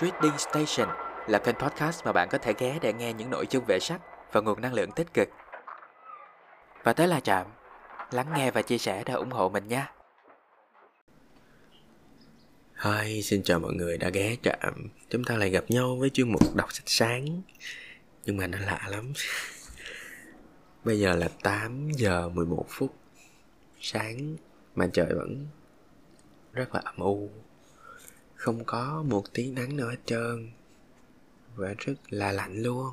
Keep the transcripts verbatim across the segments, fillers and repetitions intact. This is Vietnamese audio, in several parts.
Trading Station là kênh podcast mà bạn có thể ghé để nghe những nội dung về sách và nguồn năng lượng tích cực. Và tới là trạm, lắng nghe và chia sẻ để ủng hộ mình nhé. Hi, xin chào mọi người đã ghé trạm. Chúng ta lại gặp nhau với chuyên mục đọc sách sáng. Nhưng mà nó lạ lắm. Bây giờ là tám giờ mười một phút sáng mà trời vẫn rất là âm u. Không có một tiếng nắng nữa hết trơn. Và rất là lạnh luôn.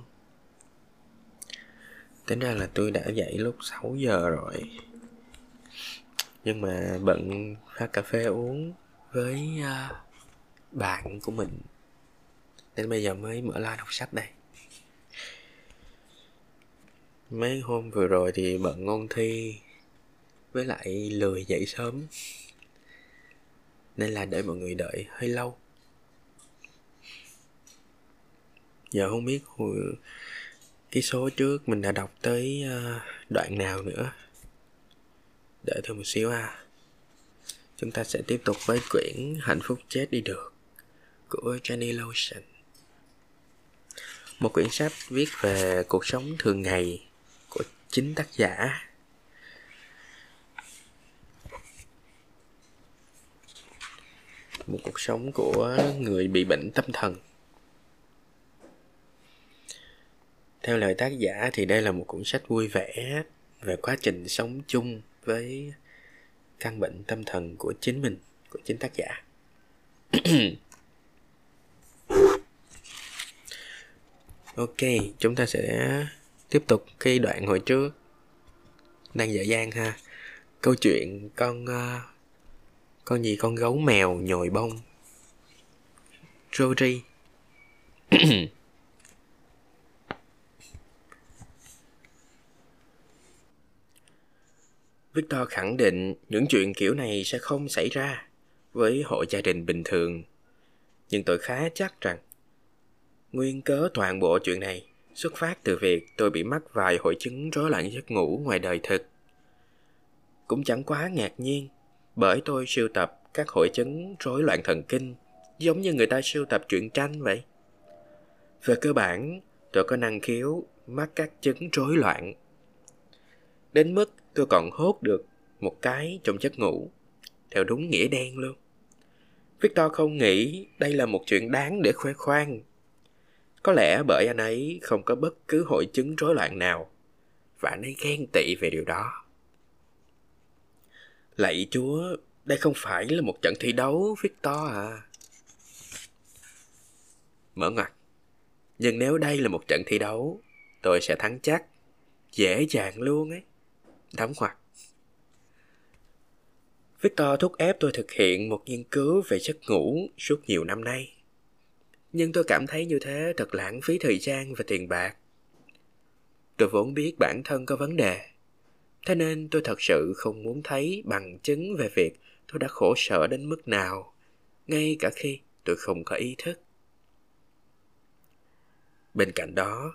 Tính ra là tôi đã dậy lúc sáu giờ rồi. Nhưng mà bận pha cà phê uống với uh, bạn của mình. Nên bây giờ mới mở live đọc sách đây. Mấy hôm vừa rồi thì bận ôn thi. Với lại lười dậy sớm. Nên là để mọi người đợi hơi lâu. Giờ không biết hồi... cái số trước mình đã đọc tới đoạn nào nữa. Đợi thêm một xíu ha. Chúng ta sẽ tiếp tục với quyển Hạnh phúc chết đi được của Jenny Lawson. Một quyển sách viết về cuộc sống thường ngày của chính tác giả. Một cuộc sống của người bị bệnh tâm thần. Theo lời tác giả thì đây là một cuốn sách vui vẻ về quá trình sống chung với căn bệnh tâm thần của chính mình, của chính tác giả. Ok, chúng ta sẽ tiếp tục cái đoạn hồi trước. Đang dở dang ha. Câu chuyện con... Uh, con gì con gấu mèo nhồi bông. Rory. Victor khẳng định những chuyện kiểu này sẽ không xảy ra với hộ gia đình bình thường. Nhưng tôi khá chắc rằng nguyên cớ toàn bộ chuyện này xuất phát từ việc tôi bị mắc vài hội chứng rối loạn giấc ngủ ngoài đời thực. Cũng chẳng quá ngạc nhiên bởi tôi sưu tập các hội chứng rối loạn thần kinh giống như người ta sưu tập truyện tranh vậy. Về cơ bản, tôi có năng khiếu mắc các chứng rối loạn. Đến mức tôi còn hốt được một cái trong giấc ngủ, theo đúng nghĩa đen luôn. Victor không nghĩ đây là một chuyện đáng để khoe khoang. Có lẽ bởi anh ấy không có bất cứ hội chứng rối loạn nào, và anh ấy ghen tị về điều đó. Lạy Chúa, đây không phải là một trận thi đấu, Victor à. Mở ngoặt. Nhưng nếu đây là một trận thi đấu, tôi sẽ thắng chắc. Dễ dàng luôn ấy. Đóng ngoặt. Victor thúc ép tôi thực hiện một nghiên cứu về giấc ngủ suốt nhiều năm nay. Nhưng tôi cảm thấy như thế thật lãng phí thời gian và tiền bạc. Tôi vốn biết bản thân có vấn đề. Thế nên tôi thật sự không muốn thấy bằng chứng về việc tôi đã khổ sở đến mức nào, ngay cả khi tôi không có ý thức. Bên cạnh đó,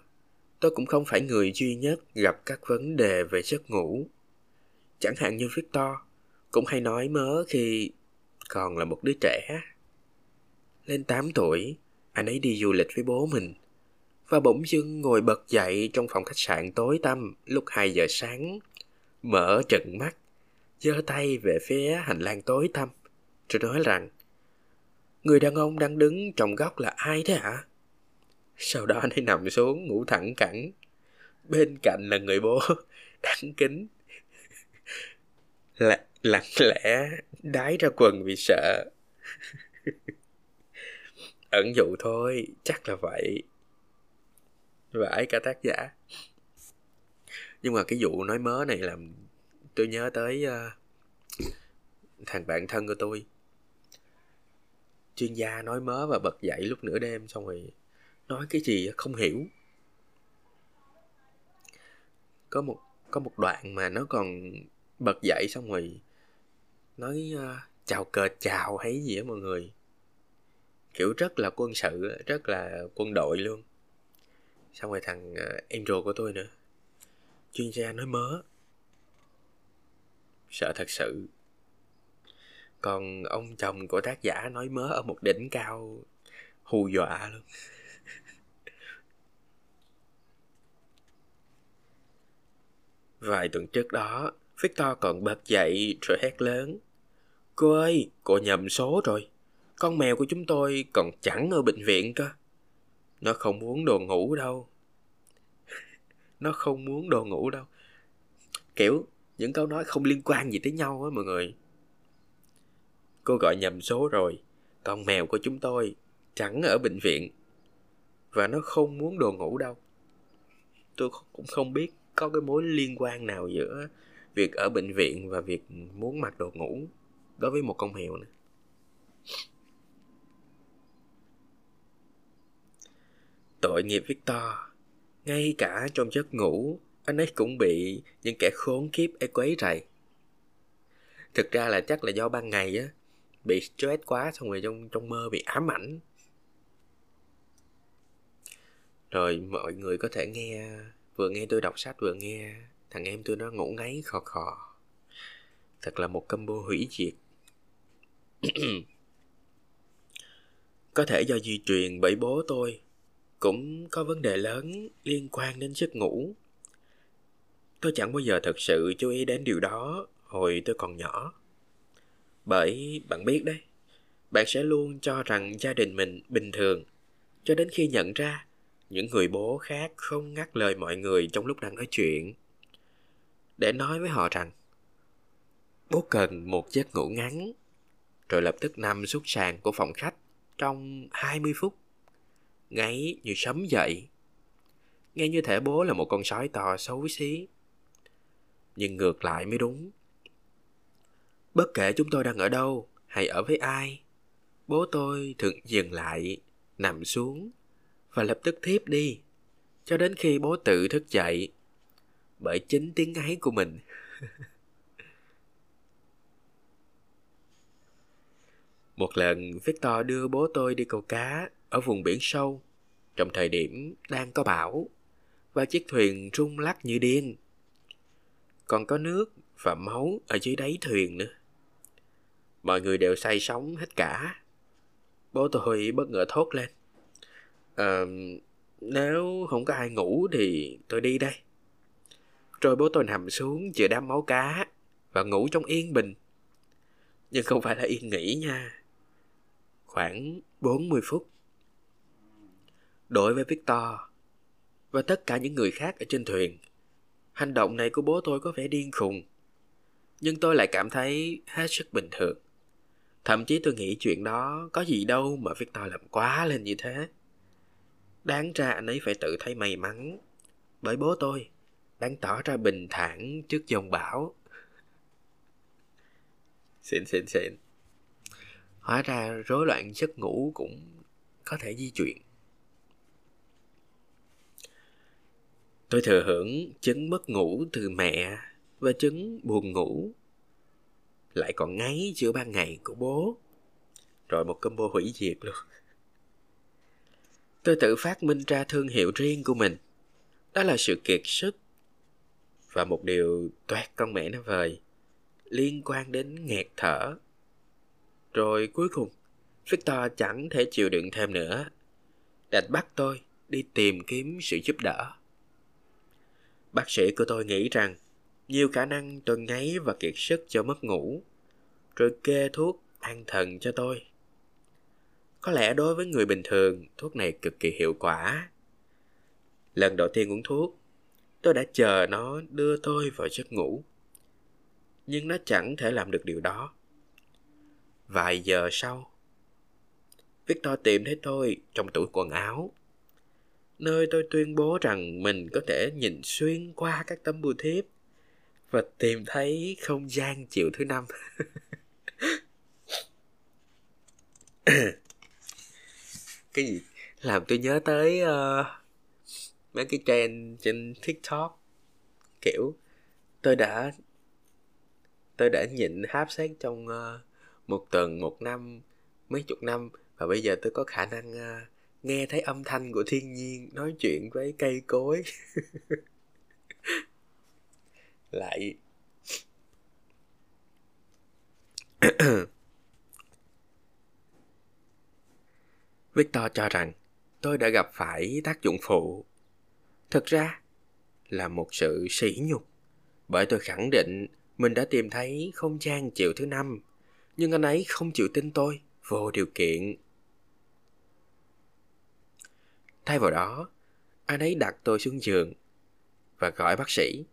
tôi cũng không phải người duy nhất gặp các vấn đề về giấc ngủ. Chẳng hạn như Victor cũng hay nói mớ khi còn là một đứa trẻ. Lên tám tuổi, anh ấy đi du lịch với bố mình. Và bỗng dưng ngồi bật dậy trong phòng khách sạn tối tăm lúc hai giờ sáng, mở trừng mắt, giơ tay về phía hành lang tối tăm, rồi nói rằng: người đàn ông đang đứng trong góc là ai thế hả? Sau đó anh ấy nằm xuống ngủ thẳng cẳng. Bên cạnh là người bố đáng kính L- lặng lẽ đái ra quần vì sợ. Ẩn dụ thôi, chắc là vậy. Vãi cả tác giả. Nhưng mà cái vụ nói mớ này làm tôi nhớ tới uh, thằng bạn thân của tôi. Chuyên gia nói mớ và bật dậy lúc nửa đêm, xong rồi nói cái gì không hiểu. Có một có một đoạn mà nó còn bật dậy xong rồi nói uh, chào cờ chào hay gì á mọi người. Kiểu rất là quân sự, rất là quân đội luôn. Xong rồi thằng Angel của tôi nữa. Chuyên gia nói mớ. Sợ thật sự. Còn ông chồng của tác giả nói mớ ở một đỉnh cao hù dọa luôn. Vài tuần trước đó, Victor còn bật dậy rồi hét lớn: "Cô ơi, cô nhầm số rồi. Con mèo của chúng tôi còn chẳng ở bệnh viện cơ. Nó không muốn đồ ngủ đâu." Nó không muốn đồ ngủ đâu. Kiểu những câu nói không liên quan gì tới nhau á mọi người. Cô gọi nhầm số rồi. Con mèo của chúng tôi chẳng ở bệnh viện. Và nó không muốn đồ ngủ đâu. Tôi cũng không biết có cái mối liên quan nào giữa việc ở bệnh viện và việc muốn mặc đồ ngủ đối với một con mèo nữa. Tội nghiệp Victor. Ngay cả trong giấc ngủ, anh ấy cũng bị những kẻ khốn kiếp ấy quấy rầy. Thực ra là chắc là do ban ngày á, bị stress quá, xong rồi trong, trong mơ bị ám ảnh. Rồi mọi người có thể nghe, vừa nghe tôi đọc sách vừa nghe thằng em tôi nó ngủ ngáy khò khò. Thật là một combo hủy diệt. Có thể do di truyền bởi bố tôi. Cũng có vấn đề lớn liên quan đến giấc ngủ. Tôi chẳng bao giờ thật sự chú ý đến điều đó hồi tôi còn nhỏ. Bởi bạn biết đấy, bạn sẽ luôn cho rằng gia đình mình bình thường, cho đến khi nhận ra những người bố khác không ngắt lời mọi người trong lúc đang nói chuyện, để nói với họ rằng bố cần một giấc ngủ ngắn, rồi lập tức nằm xuống sàn của phòng khách trong hai mươi phút, ngáy như sấm dậy. Nghe như thể bố là một con sói to xấu xí. Nhưng ngược lại mới đúng. Bất kể chúng tôi đang ở đâu hay ở với ai, bố tôi thường dừng lại, nằm xuống và lập tức thiếp đi, cho đến khi bố tự thức dậy bởi chính tiếng ngáy của mình. Một lần Victor đưa bố tôi đi câu cá ở vùng biển sâu trong thời điểm đang có bão, và chiếc thuyền rung lắc như điên. Còn có nước và máu ở dưới đáy thuyền nữa. Mọi người đều say sóng hết cả. Bố tôi bất ngờ thốt lên: à, nếu không có ai ngủ thì tôi đi đây. Rồi bố tôi nằm xuống giữa đám máu cá và ngủ trong yên bình. Nhưng không phải là yên nghỉ nha. Khoảng bốn mươi phút. Đối với Victor và tất cả những người khác ở trên thuyền, hành động này của bố tôi có vẻ điên khùng. Nhưng tôi lại cảm thấy hết sức bình thường. Thậm chí tôi nghĩ chuyện đó có gì đâu mà Victor làm quá lên như thế. Đáng ra anh ấy phải tự thấy may mắn, bởi bố tôi đang tỏ ra bình thản trước dòng bão. Xịn xịn xịn. Hóa ra rối loạn giấc ngủ cũng có thể di chuyển. Tôi thừa hưởng chứng mất ngủ từ mẹ và chứng buồn ngủ, lại còn ngáy giữa ban ngày của bố. Rồi một combo hủy diệt luôn. Tôi tự phát minh ra thương hiệu riêng của mình. Đó là sự kiệt sức. Và một điều toét con mẹ nó vời liên quan đến nghẹt thở. Rồi cuối cùng Victor chẳng thể chịu đựng thêm nữa, đành bắt tôi đi tìm kiếm sự giúp đỡ. Bác sĩ của tôi nghĩ rằng nhiều khả năng tôi ngáy và kiệt sức do mất ngủ, rồi kê thuốc an thần cho tôi. Có lẽ đối với người bình thường, thuốc này cực kỳ hiệu quả. Lần đầu tiên uống thuốc, tôi đã chờ nó đưa tôi vào giấc ngủ. Nhưng nó chẳng thể làm được điều đó. Vài giờ sau, Victor tìm thấy tôi trong tủ quần áo, nơi tôi tuyên bố rằng mình có thể nhìn xuyên qua các tấm bưu thiếp và tìm thấy không gian chiều thứ năm. Cái gì làm tôi nhớ tới uh, mấy cái trend trên TikTok. Kiểu tôi đã tôi đã nhịn háp sex trong uh, một tuần, một năm, mấy chục năm, và bây giờ tôi có khả năng uh, nghe thấy âm thanh của thiên nhiên nói chuyện với cây cối. Lại Victor cho rằng tôi đã gặp phải tác dụng phụ. Thực ra là một sự sỉ nhục, bởi tôi khẳng định mình đã tìm thấy không gian chiều thứ năm, nhưng anh ấy không chịu tin tôi vô điều kiện. Thay vào đó, anh ấy đặt tôi xuống giường và gọi bác sĩ.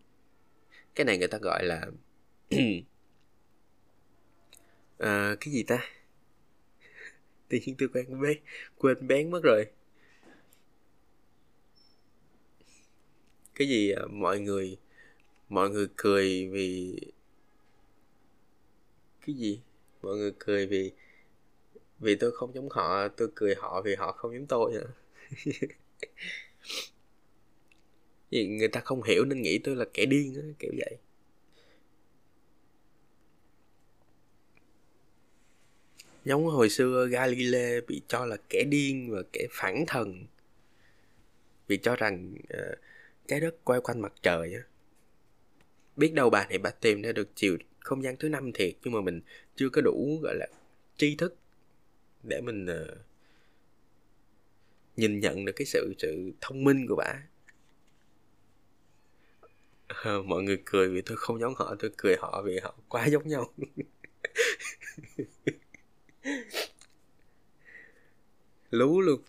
Cái này người ta gọi là à, cái gì ta? Tự nhiên tôi quen bé, quên bén mất rồi. Cái gì à? mọi người mọi người cười vì cái gì? Mọi người cười vì vì tôi không giống họ, tôi cười họ vì họ không giống tôi hả? Vì người ta không hiểu nên nghĩ tôi là kẻ điên á, kiểu vậy. Giống hồi xưa Galileo bị cho là kẻ điên và kẻ phản thần vì cho rằng uh, trái đất quay quanh mặt trời á. Biết đâu bà này bà tìm ra được chiều không gian thứ năm thiệt, nhưng mà mình chưa có đủ gọi là tri thức để mình uh, nhìn nhận được cái sự sự thông minh của bà. Uh, mọi người cười vì tôi không giống họ, tôi cười họ vì họ quá giống nhau. Lú luôn.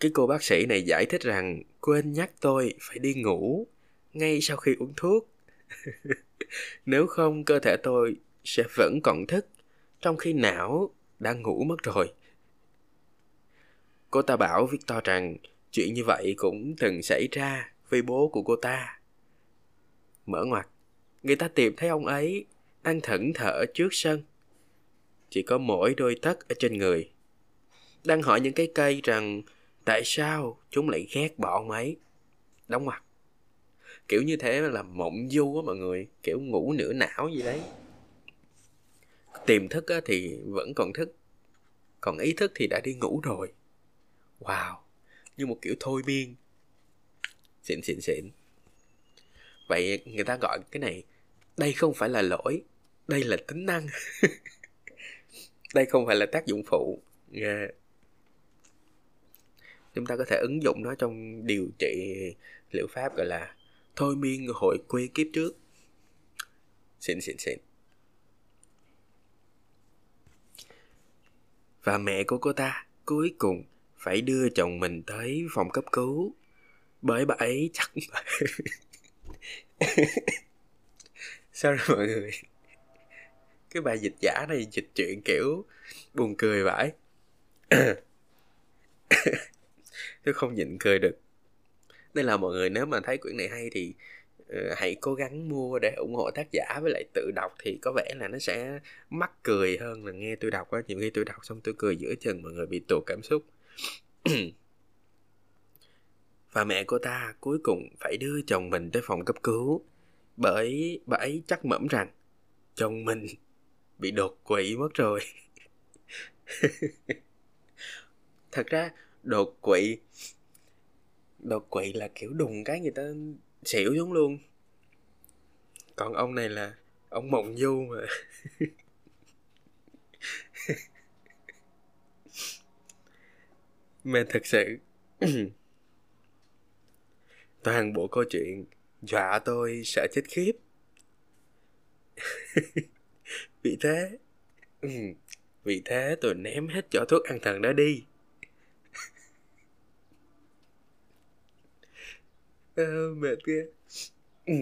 Cái cô bác sĩ này giải thích rằng quên nhắc tôi phải đi ngủ ngay sau khi uống thuốc. Nếu không cơ thể tôi sẽ vẫn còn thức, trong khi não đã ngủ mất rồi. Cô ta bảo Victor rằng chuyện như vậy cũng từng xảy ra với bố của cô ta. Mở ngoặt, người ta tìm thấy ông ấy đang thẫn thờ trước sân, chỉ có mỗi đôi tất ở trên người, đang hỏi những cái cây rằng tại sao chúng lại ghét bỏ ông ấy. Đóng ngoặt. Kiểu như thế là mộng du á mọi người, kiểu ngủ nửa não gì đấy. Tiềm thức á thì vẫn còn thức, còn ý thức thì đã đi ngủ rồi. Wow, như một kiểu thôi miên. Xịn xịn xịn. Vậy người ta gọi cái này, đây không phải là lỗi, đây là tính năng. Đây không phải là tác dụng phụ. Yeah. Chúng ta có thể ứng dụng nó trong điều trị liệu pháp gọi là thôi miên hồi quê kiếp trước. Xịn xịn xịn. Và mẹ của cô ta cuối cùng phải đưa chồng mình tới phòng cấp cứu, bởi bà ấy chắc... Sorry mọi người. Cái bài dịch giả này dịch chuyện kiểu buồn cười vãi. Tôi không nhịn cười được. Nên là mọi người nếu mà thấy quyển này hay thì uh, hãy cố gắng mua để ủng hộ tác giả, với lại tự đọc thì có vẻ là nó sẽ mắc cười hơn là nghe tôi đọc á. Nhiều khi tôi đọc xong tôi cười giữa chừng, mọi người bị tụt cảm xúc. Và mẹ cô ta cuối cùng phải đưa chồng mình tới phòng cấp cứu, bởi bà ấy chắc mẩm rằng chồng mình bị đột quỵ mất rồi. Thật ra đột quỵ đột quỵ là kiểu đùng cái người ta xỉu xuống luôn, còn ông này là ông mộng du mà. Mà thật sự toàn bộ câu chuyện dọa tôi sợ chết khiếp. Vì thế ừ, Vì thế tôi ném hết chỗ thuốc an thần đó đi. À, mệt ghê. ừ.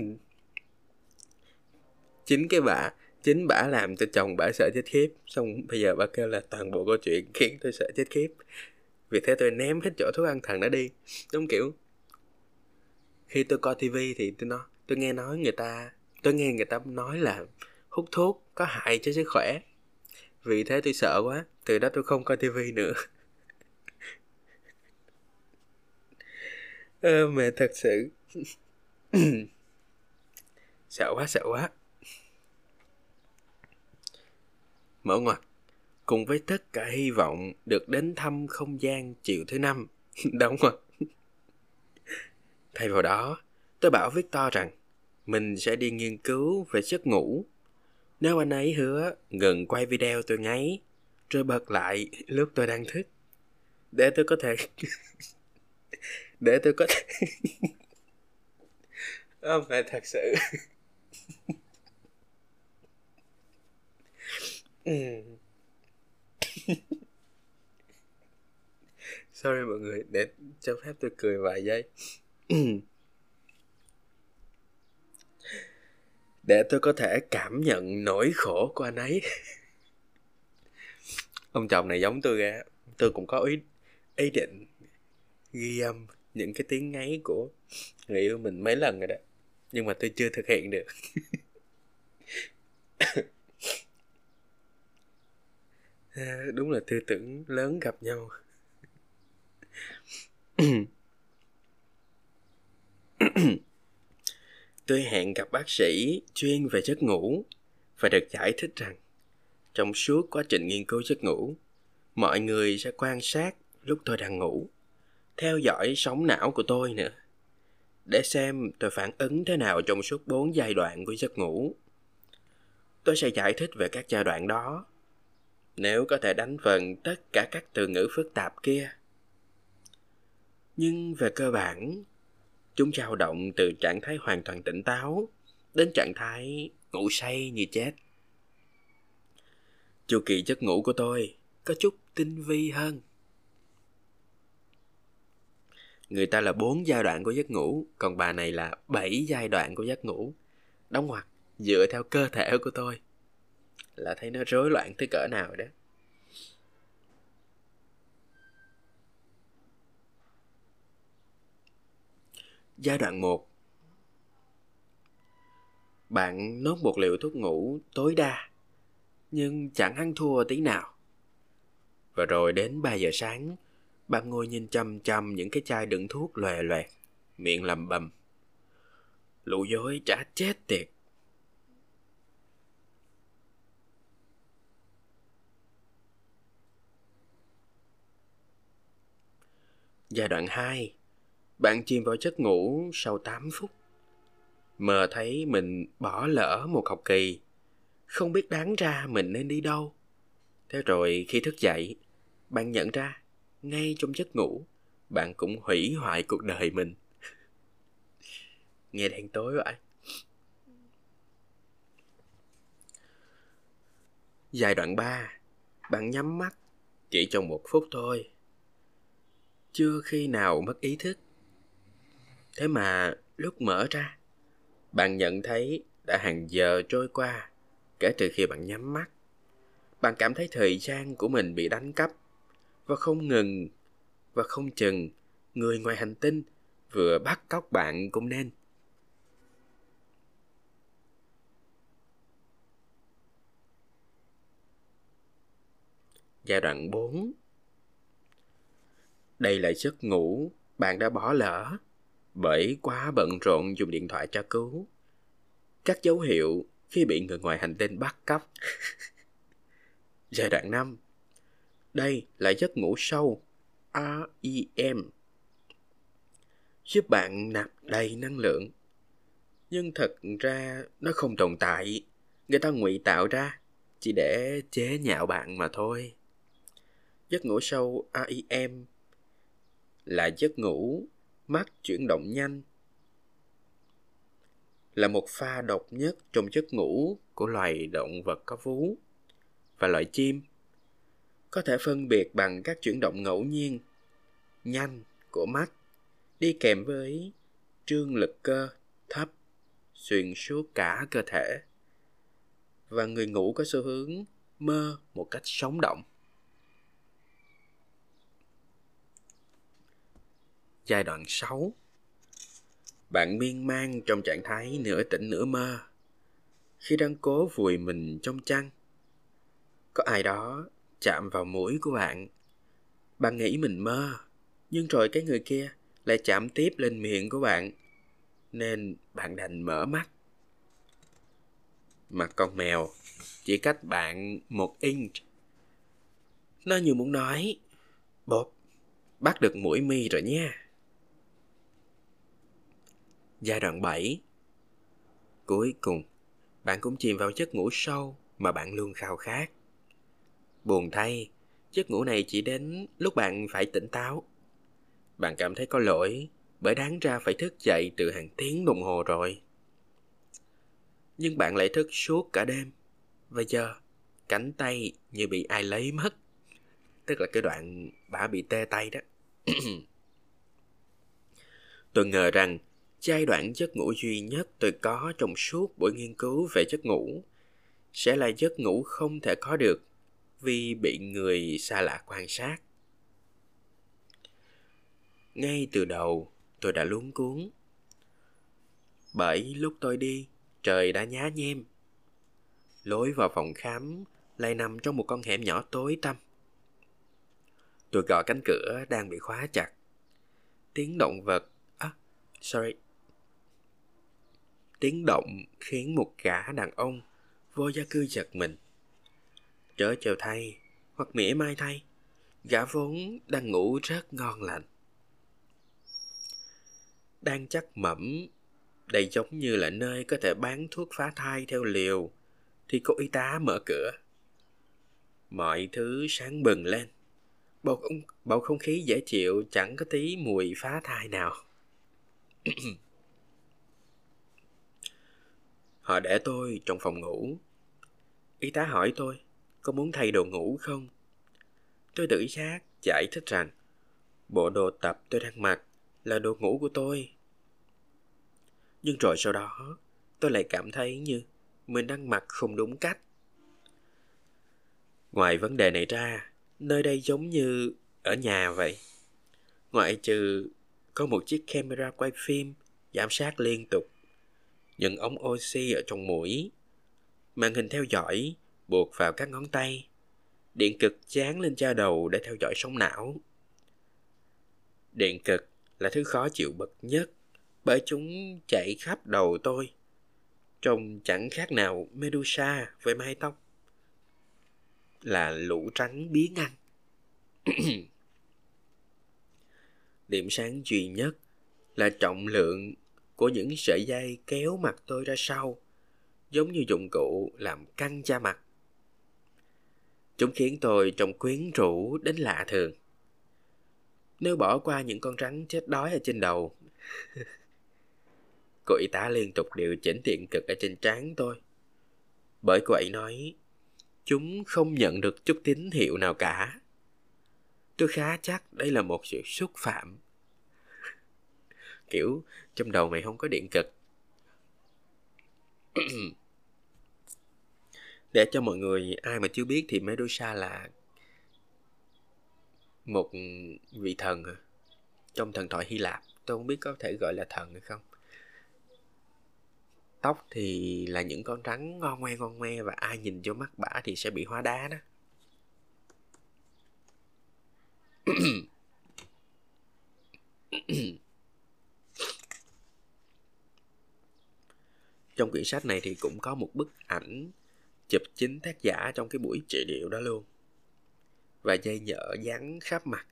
Chính cái bả Chính bả làm cho chồng bả sợ chết khiếp, xong bây giờ bả kêu là toàn bộ câu chuyện khiến tôi sợ chết khiếp, vì thế tôi ném hết chỗ thuốc an thần đó đi. Đúng kiểu khi tôi coi tivi thì tôi nói, tôi nghe nói người ta tôi nghe người ta nói là hút thuốc có hại cho sức khỏe, vì thế tôi sợ quá, từ đó tôi không coi tivi nữa. Ơ à, mẹ thật sự. Sợ quá sợ quá Mở ngoặt, cùng với tất cả hy vọng được đến thăm không gian chiều thứ năm. Đóng ngoặt. Thay vào đó, tôi bảo Victor rằng mình sẽ đi nghiên cứu về giấc ngủ. Nếu anh ấy hứa ngừng quay video tôi ngáy, rồi bật lại lúc tôi đang thức để tôi có thể để tôi có thể không phải thật sự. Sorry mọi người, để cho phép tôi cười vài giây. Để tôi có thể cảm nhận nỗi khổ của anh ấy. Ông chồng này giống tôi ra. Tôi cũng có ý, ý định ghi âm những cái tiếng ngáy của người yêu mình mấy lần rồi đó. Nhưng mà tôi chưa thực hiện được. Đúng là tư tưởng lớn gặp nhau. Tôi hẹn gặp bác sĩ chuyên về giấc ngủ và được giải thích rằng trong suốt quá trình nghiên cứu giấc ngủ, mọi người sẽ quan sát lúc tôi đang ngủ, theo dõi sóng não của tôi nữa, để xem tôi phản ứng thế nào trong suốt bốn giai đoạn của giấc ngủ. Tôi sẽ giải thích về các giai đoạn đó, nếu có thể đánh vần tất cả các từ ngữ phức tạp kia. Nhưng về cơ bản, chúng dao động từ trạng thái hoàn toàn tỉnh táo đến trạng thái ngủ say như chết. Chu kỳ giấc ngủ của tôi có chút tinh vi hơn. Người ta là bốn giai đoạn của giấc ngủ, còn bà này là bảy giai đoạn của giấc ngủ. Đóng ngoặc dựa theo cơ thể của tôi. Là thấy nó rối loạn tới cỡ nào đó. Giai đoạn một. Bạn nốt một liều thuốc ngủ tối đa, nhưng chẳng ăn thua tí nào. Và rồi đến ba giờ sáng, bạn ngồi nhìn chằm chằm những cái chai đựng thuốc lòe loẹt, miệng lầm bầm. Lũ dối chả chết tiệt. Giai đoạn hai. Bạn chìm vào giấc ngủ sau tám phút. Mơ thấy mình bỏ lỡ một học kỳ. Không biết đáng ra mình nên đi đâu. Thế rồi khi thức dậy, bạn nhận ra, ngay trong giấc ngủ, bạn cũng hủy hoại cuộc đời mình. Nghe đen tối vậy. Giai đoạn ba. Bạn nhắm mắt chỉ trong một phút thôi. Chưa khi nào mất ý thức. Thế mà lúc mở ra, bạn nhận thấy đã hàng giờ trôi qua kể từ khi bạn nhắm mắt. Bạn cảm thấy thời gian của mình bị đánh cắp và không ngừng và không chừng người ngoài hành tinh vừa bắt cóc bạn cũng nên. Giai đoạn bốn. Đây là giấc ngủ bạn đã bỏ lỡ bởi quá bận rộn dùng điện thoại tra cứu. Các dấu hiệu khi bị người ngoài hành tinh bắt cóc. Giai đoạn năm. Đây là giấc ngủ sâu rem, giúp bạn nạp đầy năng lượng. Nhưng thật ra nó không tồn tại. Người ta ngụy tạo ra chỉ để chế nhạo bạn mà thôi. Giấc ngủ sâu rem là giấc ngủ mắt chuyển động nhanh, là một pha độc nhất trong giấc ngủ của loài động vật có vú và loài chim, có thể phân biệt bằng các chuyển động ngẫu nhiên nhanh của mắt đi kèm với trương lực cơ thấp xuyên suốt cả cơ thể, và người ngủ có xu hướng mơ một cách sống động. Giai đoạn sáu. Bạn miên man trong trạng thái nửa tỉnh nửa mơ khi đang cố vùi mình trong chăn. Có ai đó chạm vào mũi của bạn. Bạn nghĩ mình mơ, nhưng rồi cái người kia lại chạm tiếp lên miệng của bạn, nên bạn đành mở mắt. Mặt con mèo chỉ cách bạn một inch. Nó như muốn nói, bốp, bắt được mũi mi rồi nha. Giai đoạn bảy. Cuối cùng, bạn cũng chìm vào giấc ngủ sâu mà bạn luôn khao khát. Buồn thay, giấc ngủ này chỉ đến lúc bạn phải tỉnh táo. Bạn cảm thấy có lỗi bởi đáng ra phải thức dậy từ hàng tiếng đồng hồ rồi. Nhưng bạn lại thức suốt cả đêm. Và giờ, cánh tay như bị ai lấy mất. Tức là cái đoạn bả bị tê tay đó. Tôi ngờ rằng giai đoạn giấc ngủ duy nhất tôi có trong suốt buổi nghiên cứu về giấc ngủ sẽ là giấc ngủ không thể có được vì bị người xa lạ quan sát. Ngay từ đầu tôi đã luống cuống, bởi lúc tôi đi trời đã nhá nhem. Lối vào phòng khám lại nằm trong một con hẻm nhỏ tối tăm. Tôi gõ cánh cửa đang bị khóa chặt. Tiếng động vật à, sorry tiếng động khiến một gã đàn ông vô gia cư giật mình. Trớ trêu thay, hoặc mỉa mai thay, gã vốn đang ngủ rất ngon lành. Đang chắc mẩm, đây giống như là nơi có thể bán thuốc phá thai theo liều, thì cô y tá mở cửa. Mọi thứ sáng bừng lên, bầu không, bầu không khí dễ chịu chẳng có tí mùi phá thai nào. Họ để tôi trong phòng ngủ. Y tá hỏi tôi, có muốn thay đồ ngủ không? Tôi tự giác giải thích rằng bộ đồ tập tôi đang mặc là đồ ngủ của tôi. Nhưng rồi sau đó tôi lại cảm thấy như mình đang mặc không đúng cách. Ngoài vấn đề này ra, nơi đây giống như ở nhà vậy. Ngoại trừ có một chiếc camera quay phim giám sát liên tục, những ống oxy ở trong mũi, màn hình theo dõi buộc vào các ngón tay, điện cực dán lên da đầu để theo dõi sóng não. Điện cực là thứ khó chịu bậc nhất bởi chúng chạy khắp đầu tôi, trông chẳng khác nào Medusa với mái tóc là lũ trắng biếng ăn. Điểm sáng duy nhất là trọng lượng của những sợi dây kéo mặt tôi ra sau, giống như dụng cụ làm căng da mặt. Chúng khiến tôi trông quyến rũ đến lạ thường. Nếu bỏ qua những con rắn chết đói ở trên đầu. Cô y tá liên tục điều chỉnh điện cực ở trên trán tôi, bởi cô ấy nói chúng không nhận được chút tín hiệu nào cả. Tôi khá chắc đây là một sự xúc phạm. Kiểu trong đầu mày không có điện cực. Để cho mọi người, ai mà chưa biết thì Medusa là một vị thần trong thần thoại Hy Lạp. Tôi không biết có thể gọi là thần hay không. Tóc thì là những con rắn ngon ngoe ngon ngoe, và ai nhìn vô mắt bả thì sẽ bị hóa đá đó. Trong quyển sách này thì cũng có một bức ảnh chụp chính tác giả trong cái buổi trị liệu đó luôn, và dây nhợ dán khắp mặt.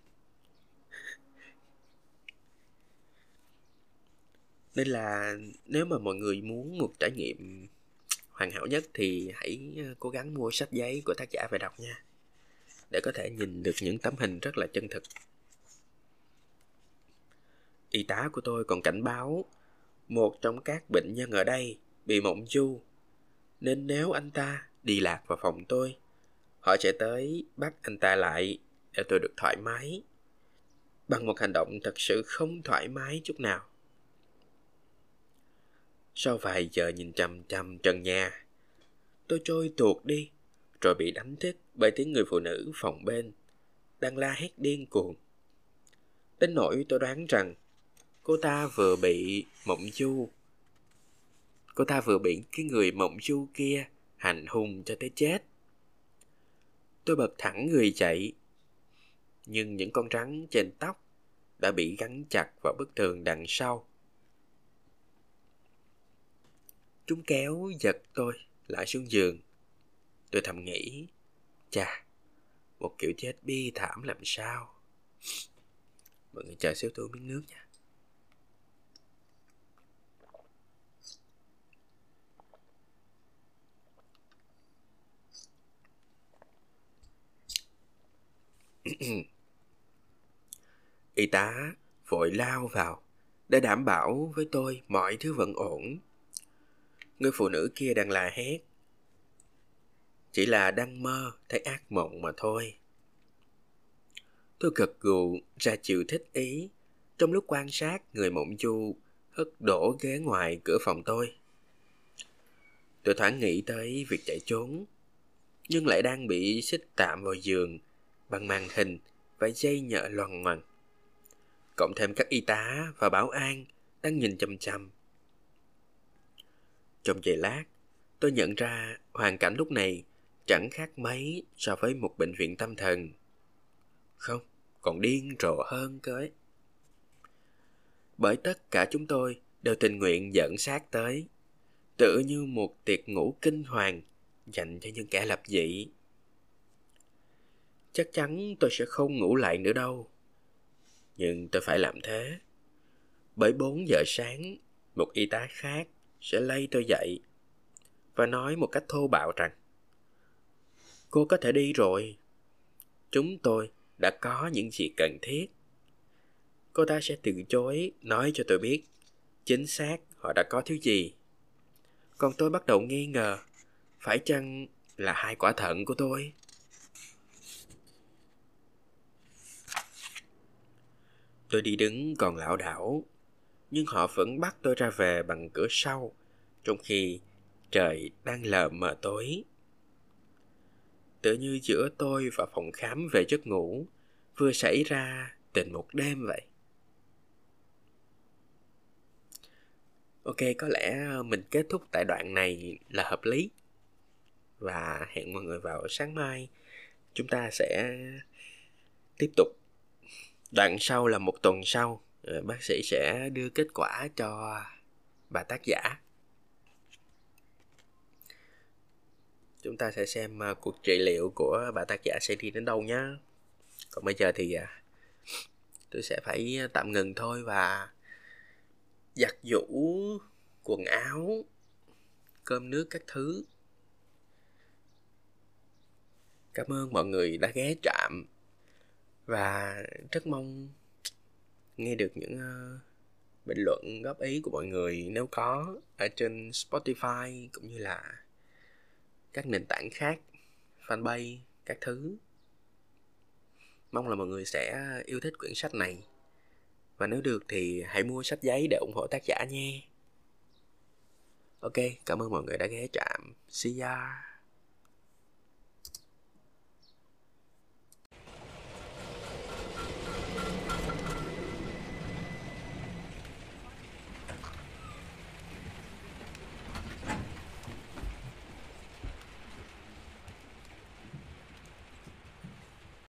Nên là nếu mà mọi người muốn một trải nghiệm hoàn hảo nhất thì hãy cố gắng mua sách giấy của tác giả về đọc nha, để có thể nhìn được những tấm hình rất là chân thực. Y tá của tôi còn cảnh báo một trong các bệnh nhân ở đây bị mộng du, nên nếu anh ta đi lạc vào phòng tôi, họ sẽ tới bắt anh ta lại để tôi được thoải mái, bằng một hành động thật sự không thoải mái chút nào. Sau vài giờ nhìn chằm chằm trần nhà, tôi trôi tuột đi, rồi bị đánh thức bởi tiếng người phụ nữ phòng bên đang la hét điên cuồng. Đến nỗi tôi đoán rằng cô ta vừa bị mộng du. Cô ta vừa bị cái người mộng du kia hành hung cho tới chết. Tôi bật thẳng người chạy, nhưng những con rắn trên tóc đã bị gắn chặt vào bức tường đằng sau. Chúng kéo giật tôi lại xuống giường. Tôi thầm nghĩ, chà, một kiểu chết bi thảm làm sao. Mọi người chờ xíu, tôi miếng nước nha. Y tá vội lao vào để đảm bảo với tôi mọi thứ vẫn ổn. Người phụ nữ kia đang la hét. Chỉ là đang mơ thấy ác mộng mà thôi. Tôi gật gù ra chịu thích ý trong lúc quan sát người mộng du hất đổ ghế ngoài cửa phòng tôi. Tôi thoáng nghĩ tới việc chạy trốn, nhưng lại đang bị xích tạm vào giường bằng màn hình và dây nhợ loằng ngoằng, cộng thêm các y tá và bảo an đang nhìn chằm chằm. Trong giây lát, tôi nhận ra hoàn cảnh lúc này chẳng khác mấy so với một bệnh viện tâm thần. Không, còn điên rồ hơn cơ ấy. Bởi tất cả chúng tôi đều tình nguyện dẫn xác tới, tựa như một tiệc ngủ kinh hoàng dành cho những kẻ lập dị. Chắc chắn tôi sẽ không ngủ lại nữa đâu. Nhưng tôi phải làm thế. Bởi bốn giờ sáng, một y tá khác sẽ lay tôi dậy và nói một cách thô bạo rằng cô có thể đi rồi. Chúng tôi đã có những gì cần thiết. Cô ta sẽ từ chối nói cho tôi biết chính xác họ đã có thứ gì. Còn tôi bắt đầu nghi ngờ, phải chăng là hai quả thận của tôi? Tôi đi đứng còn lảo đảo, nhưng họ vẫn bắt tôi ra về bằng cửa sau, trong khi trời đang lờ mờ tối. Tựa như giữa tôi và phòng khám về giấc ngủ vừa xảy ra tình một đêm vậy. Ok, có lẽ mình kết thúc tại đoạn này là hợp lý. Và hẹn mọi người vào sáng mai, chúng ta sẽ tiếp tục. Đoạn sau là một tuần sau, bác sĩ sẽ đưa kết quả cho bà tác giả. Chúng ta sẽ xem cuộc trị liệu của bà tác giả sẽ đi đến đâu nhé. Còn bây giờ thì tôi sẽ phải tạm ngừng thôi và giặt giũ quần áo, cơm nước các thứ. Cảm ơn mọi người đã ghé trạm và rất mong nghe được những uh, bình luận góp ý của mọi người nếu có ở trên Spotify cũng như là các nền tảng khác, fanpage, các thứ. Mong là mọi người sẽ yêu thích quyển sách này. Và nếu được thì hãy mua sách giấy để ủng hộ tác giả nha. Ok, cảm ơn mọi người đã ghé trạm. See ya.